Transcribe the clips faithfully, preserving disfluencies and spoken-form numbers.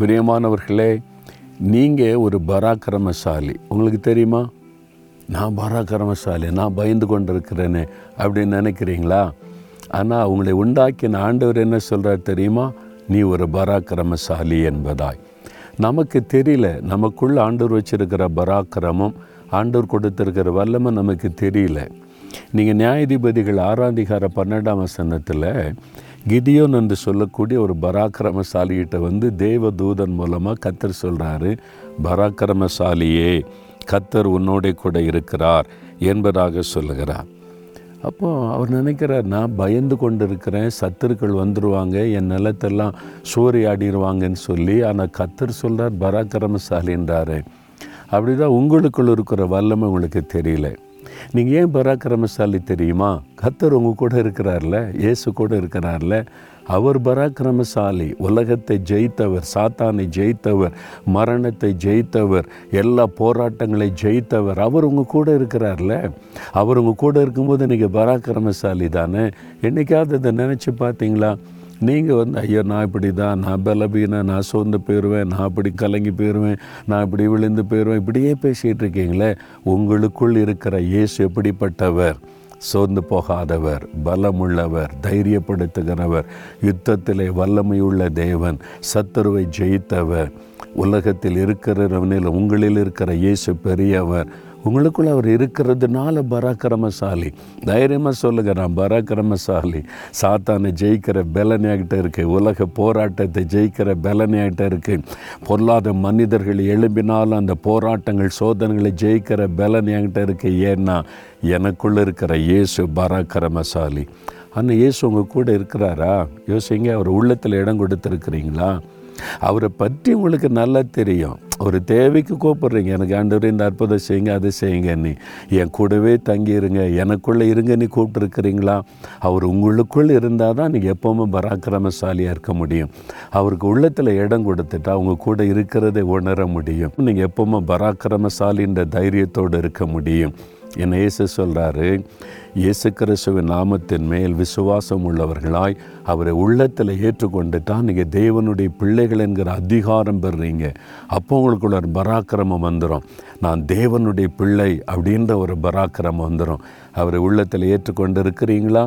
பிரியமானவர்களே, நீங்கள் ஒரு பராக்கிரமசாலி. உங்களுக்கு தெரியுமா நான் பராக்கிரமசாலி, நான் பயந்து கொண்டு இருக்கிறேனே அப்படின்னு நினைக்கிறீங்களா? ஆனால் அவங்களை உண்டாக்கின ஆண்டவர் என்ன சொல்கிறார் தெரியுமா? நீ ஒரு பராக்கிரமசாலி என்பதாய். நமக்கு தெரியல, நமக்குள்ளே ஆண்டவர் வச்சுருக்கிற பராக்கிரமம், ஆண்டவர் கொடுத்துருக்கிற வல்லமை நமக்கு தெரியல. நீங்கள் நியாயாதிபதிகள் ஆறாம் அதிகார பன்னெண்டாம் வசனத்தில் கிதியோன் என்று சொல்லக்கூடிய ஒரு பராக்கிரமசாலிகிட்ட வந்து தேவ தூதன் மூலமாக கர்த்தர் சொல்கிறாரு, பராக்கிரமசாலியே, கர்த்தர் உன்னோட கூட இருக்கிறார் என்பதாக சொல்லுகிறார். அப்போது அவர் நினைக்கிறார், நான் பயந்து கொண்டு இருக்கிறேன், சத்துருக்கள் வந்துடுவாங்க, என் நிலத்தெல்லாம் சூறையாடிடுவாங்கன்னு சொல்லி. ஆனால் கர்த்தர் சொல்கிறார் பராக்கிரமசாலின்றார். அப்படி தான் உங்களுக்குள் இருக்கிற வல்லமை உங்களுக்கு தெரியல. நீங்கள் ஏன் பராக்கிரமசாலி தெரியுமா? கர்த்தர் உங்கள் கூட இருக்கிறார்ல, இயேசு கூட இருக்கிறார்ல, அவர் பராக்கிரமசாலி. உலகத்தை ஜெயித்தவர், சாத்தானை ஜெயித்தவர், மரணத்தை ஜெயித்தவர், எல்லா போராட்டங்களை ஜெயித்தவர். அவர் உங்கள் கூட இருக்கிறார்ல. அவர் உங்கள் கூட இருக்கும்போது நீங்கள் பராக்கிரமசாலி தானே. என்றைக்காவது இதை நினச்சி பார்த்தீங்களா? நீங்கள் வந்து ஐயோ நான் இப்படி தான், நான் பலபீனா, நான் சோர்ந்து போயிடுவேன், நான் இப்படி கலங்கி போயிடுவேன், நான் இப்படி விழுந்து போயிடுவேன், இப்படியே பேசிகிட்டு இருக்கீங்களே. உங்களுக்குள் இருக்கிற இயேசு எப்படிப்பட்டவர்? சோர்ந்து போகாதவர், பலமுள்ளவர், தைரியப்படுத்துகிறவர், யுத்தத்திலே வல்லமையுள்ள தேவன், சத்துருவை ஜெயித்தவர். உலகத்தில் இருக்கிறவனில் உங்களில் இருக்கிற இயேசு பெரியவர். உங்களுக்குள்ள அவர் இருக்கிறதுனால பராக்கிரமசாலி. தைரியமாக சொல்லுங்க, நான் பராக்கிரமசாலி. சாத்தானை ஜெயிக்கிற பலனையாகிட்ட இருக்குது, உலக போராட்டத்தை ஜெயிக்கிற பலனையாகிட்ட இருக்குது, பொல்லாத மனிதர்கள் எழும்பினாலும் அந்த போராட்டங்கள் சோதனைகளை ஜெயிக்கிற பலனையாகிட்ட இருக்குது. ஏன்னா எனக்குள்ளே இருக்கிற இயேசு பராக்கிரமசாலி. ஆனால் இயேசு உங்கள் கூட இருக்கிறாரா? யோசிங்க, அவர் உள்ளத்தில் இடம் கொடுத்துருக்குறீங்களா? அவரை பற்றி உங்களுக்கு நல்லா தெரியும். ஒரு தேவைக்கு கூப்பிட்றீங்க, எனக்கு ஆண்டவரே இந்த அற்புதம் செய்யுங்க, அதை செய்யுங்க, நீ என் கூடவே தங்கியிருங்க, எனக்குள்ளே இருங்க, நீ கூப்பிட்டுருக்குறீங்களா? அவர் உங்களுக்குள் இருந்தால் தான் நீங்கள் எப்போவுமே பராக்கிரமசாலியாக இருக்க முடியும். அவருக்கு உள்ளத்தில் இடம் கொடுத்துட்டா அவங்க கூட இருக்கிறதை உணர முடியும். நீங்கள் எப்போவுமே பராக்கிரமசாலின்ற தைரியத்தோடு இருக்க முடியும். என்னை இயேசு சொல்கிறாரு, இயேசு கிறிஸ்துவின் நாமத்தின் மேல் விசுவாசம் உள்ளவர்களாய் அவரை உள்ளத்தில் ஏற்றுக்கொண்டுட்டால் நீங்கள் தேவனுடைய பிள்ளைகள் என்கிற அதிகாரம் பெறுறீங்க. அப்போ உங்களுக்குள்ள ஒரு பராக்கிரமம் வந்துடும். நான் தேவனுடைய பிள்ளை அப்படின்ற ஒரு பராக்கிரமம் வந்துடும். அவரை உள்ளத்தில் ஏற்றுக்கொண்டு இருக்கிறீங்களா?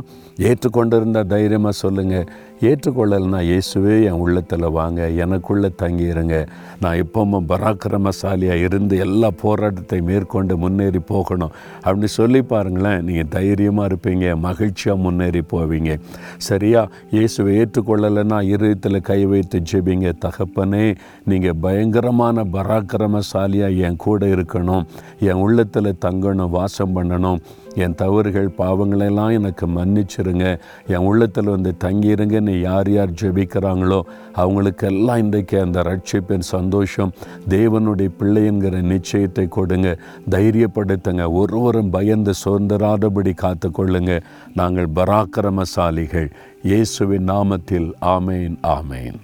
ஏற்றுக்கொண்டு இருந்தால் தைரியமாக சொல்லுங்கள், ஏற்றுக்கொள்ளலைன்னா இயேசுவே என் உள்ளத்தில் வாங்க, எனக்குள்ளே தங்கியிருங்க, நான் எப்போவுமே பராக்கிரமசாலியாக இருந்து எல்லா போராட்டத்தை மேற்கொண்டு முன்னேறி போகணும் அப்படின்னு சொல்லி பாருங்களேன். நீங்கள் தைரியமாக இருப்பீங்க, மகிழ்ச்சியாக முன்னேறி போவீங்க. சரியா? இயேசுவை ஏற்றுக்கொள்ளலைன்னா இருதயத்தில் கை வைத்து ஜெபிங்க, தகப்பனே நீங்கள் பயங்கரமான பராக்கிரமசாலியாக என் கூட இருக்கணும், என் உள்ளத்தில் தங்கணும், வாசம் பண்ணணும், என் தவறுகள் பாவங்களெல்லாம் எனக்கு மன்னிச்சிருங்க, என் உள்ளத்தில் வந்து தங்கியிருங்கன்னு யார் யார் ஜெபிக்கிறாங்களோ அவங்களுக்கெல்லாம் இன்றைக்கு அந்த ரட்சிப்பின் சந்தோஷம், தேவனுடைய பிள்ளைங்கிற நிச்சயத்தை கொடுங்க, தைரியப்படுத்துங்க, ஒருவரும் பயந்து சுதந்திராதபடி காத்து கொள்ளுங்க. நாங்கள் பராக்கிரமசாலிகள். இயேசுவின் நாமத்தில் ஆமேன், ஆமேன்.